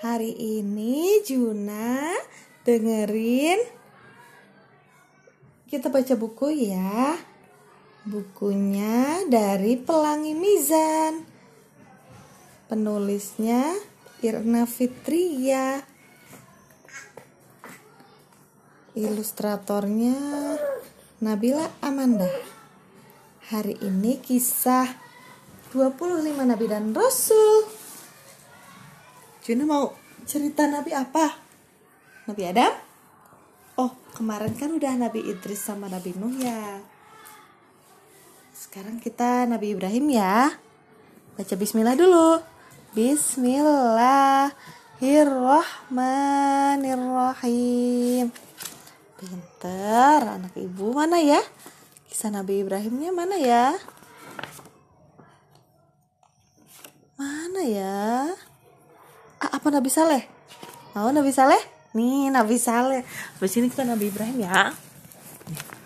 Hari ini Juna dengerin kita baca buku ya. Bukunya dari Pelangi Mizan. Penulisnya Irna Fitria. Ilustratornya Nabila Amanda. Hari ini kisah 25 Nabi dan Rasul. Juna mau cerita Nabi apa? Nabi Adam? Oh, kemarin kan udah Nabi Idris sama Nabi Nuh ya. Sekarang kita Nabi Ibrahim ya. Baca bismillah dulu. Bismillahirrahmanirrahim. Pinter, anak ibu. Mana ya? Kisah Nabi Ibrahimnya mana ya? Mana ya? Apa Nabi Saleh? Mau Nabi Saleh? Nih Nabi Saleh. Habis ini kita Nabi Ibrahim ya.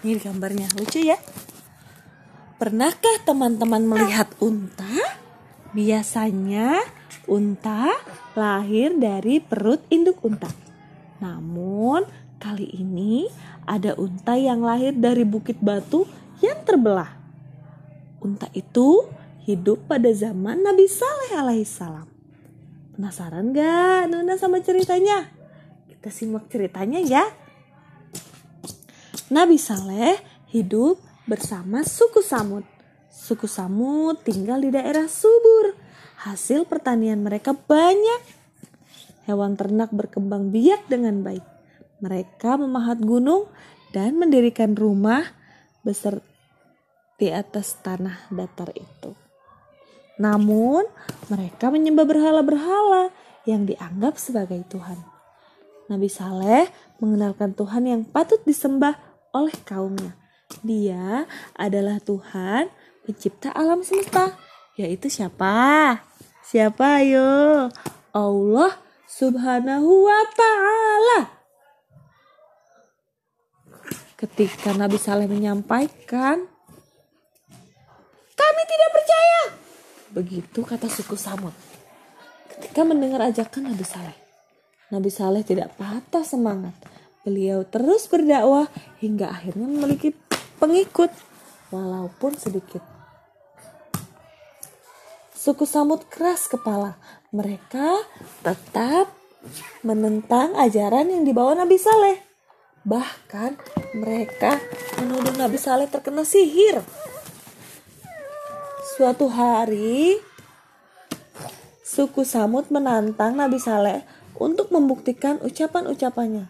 Ini gambarnya lucu ya. Pernahkah teman-teman melihat unta? Biasanya unta lahir dari perut induk unta. Namun kali ini ada unta yang lahir dari bukit batu yang terbelah. Unta itu hidup pada zaman Nabi Saleh alaihissalam. Penasaran gak Nuna sama ceritanya? Kita simak ceritanya ya. Nabi Saleh hidup bersama suku Samud. Suku Samud tinggal di daerah subur. Hasil pertanian mereka banyak. Hewan ternak berkembang biak dengan baik. Mereka memahat gunung dan mendirikan rumah besar di atas tanah datar itu. Namun, mereka menyembah berhala-berhala yang dianggap sebagai Tuhan. Nabi Saleh mengenalkan Tuhan yang patut disembah oleh kaumnya. Dia adalah Tuhan pencipta alam semesta. Yaitu siapa? Siapa yo? Allah subhanahu wa ta'ala. Ketika Nabi Saleh menyampaikan, "Kami tidak percaya." Begitu kata suku Samud ketika mendengar ajakan Nabi Saleh. Nabi Saleh tidak patah semangat. Beliau terus berdakwah hingga akhirnya memiliki pengikut walaupun sedikit. Suku Samud keras kepala. Mereka tetap menentang ajaran yang dibawa Nabi Saleh. Bahkan mereka menuduh Nabi Saleh terkena sihir. Suatu hari, suku Samud menantang Nabi Saleh untuk membuktikan ucapan-ucapannya.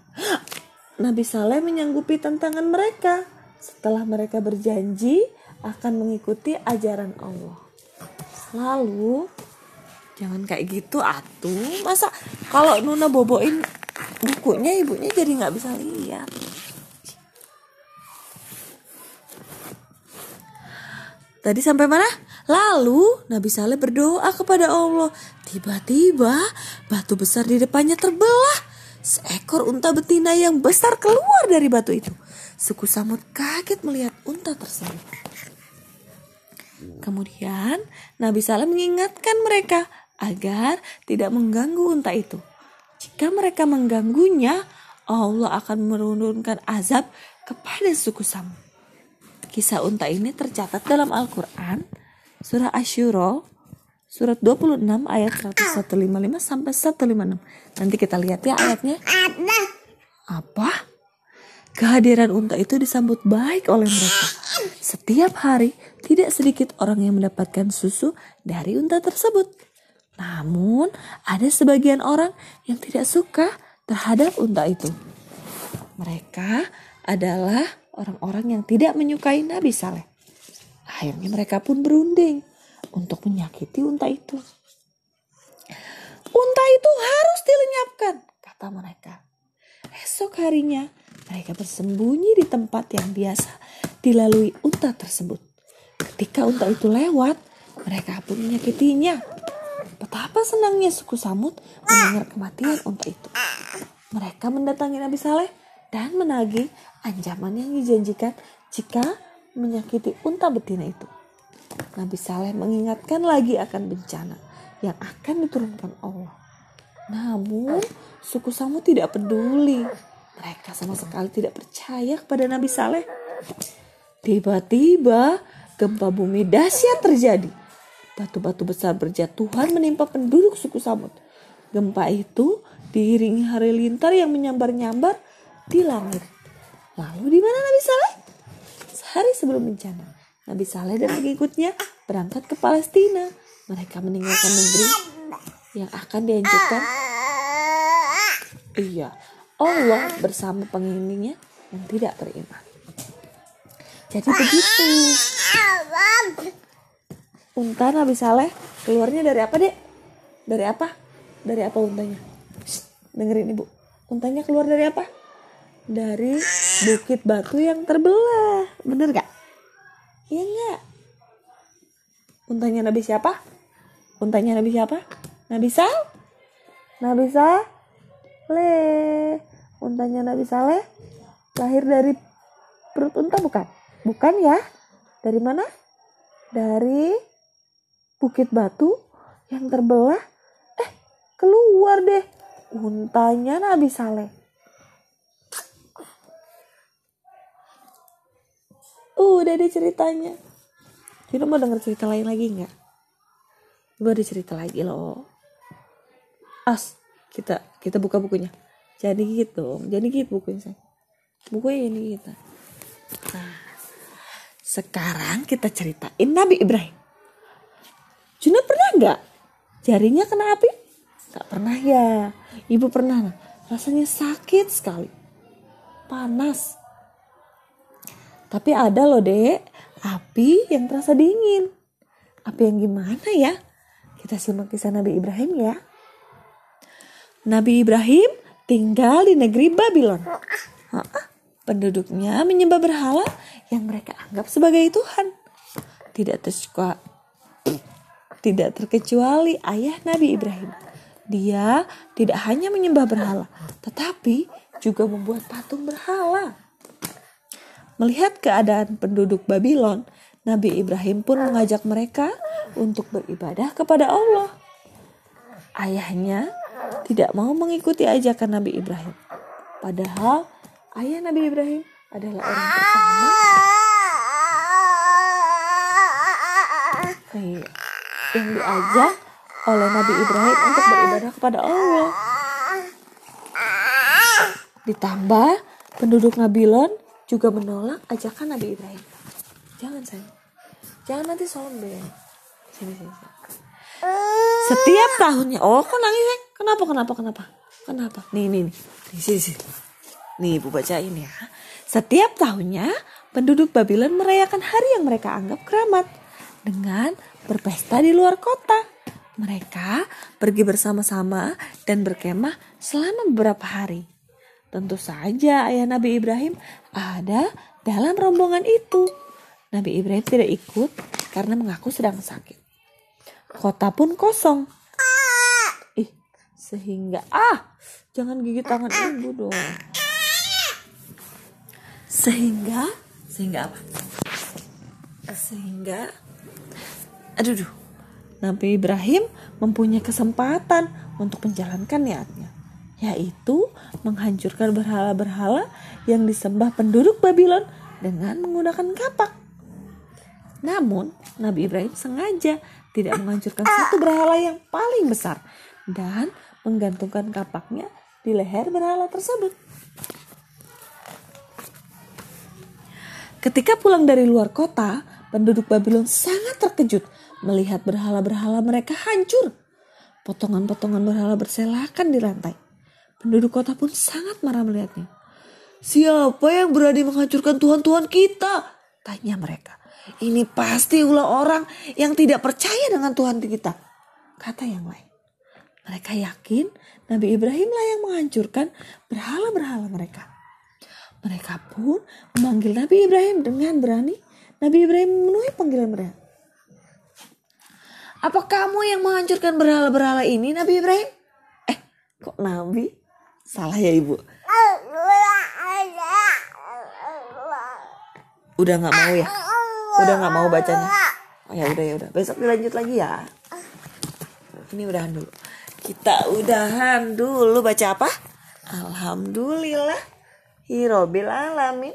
Nabi Saleh menyanggupi tantangan mereka setelah mereka berjanji akan mengikuti ajaran Allah. Lalu, jangan kayak gitu atuh. Masa kalau Nuna boboin bukunya, ibunya jadi nggak bisa lihat. Tadi sampai mana? Lalu Nabi Saleh berdoa kepada Allah. Tiba-tiba batu besar di depannya terbelah. Seekor unta betina yang besar keluar dari batu itu. Suku Samud kaget melihat unta tersebut. Kemudian Nabi Saleh mengingatkan mereka agar tidak mengganggu unta itu. Jika mereka mengganggunya, Allah akan menurunkan azab kepada suku Samud. Kisah unta ini tercatat dalam Al-Quran, surah Asy-Syura, surat 26 ayat 155 sampai 156. Nanti kita lihat ya ayatnya. Apa? Kehadiran unta itu disambut baik oleh mereka. Setiap hari tidak sedikit orang yang mendapatkan susu dari unta tersebut. Namun ada sebagian orang yang tidak suka terhadap unta itu. Mereka adalah orang-orang yang tidak menyukai Nabi Saleh. Akhirnya mereka pun berunding untuk menyakiti unta itu. Unta itu harus dilenyapkan, kata mereka. Esok harinya mereka bersembunyi di tempat yang biasa dilalui unta tersebut. Ketika unta itu lewat, mereka pun menyakitinya. Betapa senangnya suku Samud mendengar kematian unta itu. Mereka mendatangi Nabi Saleh dan menagih ancaman yang dijanjikan jika menyakiti unta betina itu. Nabi Saleh mengingatkan lagi akan bencana yang akan diturunkan Allah. Namun, suku Samud tidak peduli. Mereka sama sekali tidak percaya kepada Nabi Saleh. Tiba-tiba, gempa bumi dahsyat terjadi. Batu-batu besar berjatuhan menimpa penduduk suku Samud. Gempa itu diiringi halilintar yang menyambar-nyambar di langit. Lalu di mana Nabi Saleh? Sehari sebelum bencana, Nabi Saleh dan pengikutnya berangkat ke Palestina. Mereka meninggalkan negeri yang akan dihancurkan. Allah bersama pengikutnya yang tidak beriman. Jadi begitu. Unta Nabi Saleh keluarnya dari apa, Dek? Dari apa untanya? Dengerin Ibu. Untanya keluar dari apa? Dari bukit batu yang terbelah. Bener gak? Iya gak? Untanya Nabi siapa? Nabi Saleh. Untanya Nabi Saleh lahir dari perut unta bukan? Bukan ya? Dari mana? Dari bukit batu yang terbelah. Keluar deh untanya Nabi Saleh. Udah deh ceritanya. Jadi mau denger cerita lain lagi gak? Baru cerita lagi loh. Kita buka bukunya. Jadi gitu bukunya saya. Bukunya ini kita. Nah, sekarang kita ceritain Nabi Ibrahim. Juna pernah gak jarinya kena api? Gak pernah ya. Ibu pernah. Rasanya sakit sekali. Panas. Tapi ada loh Dek, api yang terasa dingin. Api yang gimana ya? Kita simak kisah Nabi Ibrahim ya. Nabi Ibrahim tinggal di negeri Babilon. Penduduknya menyembah berhala yang mereka anggap sebagai Tuhan. Tidak terkecuali ayah Nabi Ibrahim. Dia tidak hanya menyembah berhala, tetapi juga membuat patung berhala. Melihat keadaan penduduk Babilon, Nabi Ibrahim pun mengajak mereka untuk beribadah kepada Allah. Ayahnya tidak mau mengikuti ajakan Nabi Ibrahim. Padahal ayah Nabi Ibrahim adalah orang pertama. Yang diajak oleh Nabi Ibrahim untuk beribadah kepada Allah. Ditambah penduduk Babilon juga menolak ajakan Nabi Ibrahim. Jangan sayang, jangan nanti sombong. Sini. Setiap tahunnya, kok nangis ya? Kenapa? Nih. Sini. Nih Ibu bacain ya. Setiap tahunnya penduduk Babilon merayakan hari yang mereka anggap keramat dengan berpesta di luar kota. Mereka pergi bersama-sama dan berkemah selama beberapa hari. Tentu saja ayah Nabi Ibrahim ada dalam rombongan itu. Nabi Ibrahim tidak ikut karena mengaku sedang sakit. Kota pun kosong. Jangan gigit tangan Ibu dong. Sehingga apa? Nabi Ibrahim mempunyai kesempatan untuk menjalankan niatnya, yaitu menghancurkan berhala-berhala yang disembah penduduk Babilon dengan menggunakan kapak. Namun, Nabi Ibrahim sengaja tidak menghancurkan satu berhala yang paling besar dan menggantungkan kapaknya di leher berhala tersebut. Ketika pulang dari luar kota, penduduk Babilon sangat terkejut melihat berhala-berhala mereka hancur. Potongan-potongan berhala berselakan di lantai. Penduduk kota pun sangat marah melihatnya. Siapa yang berani menghancurkan Tuhan-Tuhan kita? Tanya mereka. Ini pasti ulah orang yang tidak percaya dengan Tuhan kita, kata yang lain. Mereka yakin Nabi Ibrahim lah yang menghancurkan berhala-berhala mereka. Mereka pun memanggil Nabi Ibrahim dengan berani. Nabi Ibrahim memenuhi panggilan mereka. Apa kamu yang menghancurkan berhala-berhala ini, Nabi Ibrahim? Kok Nabi? Salah ya, Ibu. Udah gak mau bacanya. Besok dilanjut lagi ya. Ini udahan dulu. Kita udahan dulu, baca apa? Alhamdulillah Hirobil Alamin.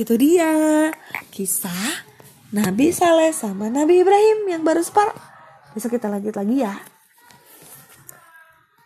Itu dia kisah Nabi Saleh sama Nabi Ibrahim yang baru separuh. Besok kita lanjut lagi ya.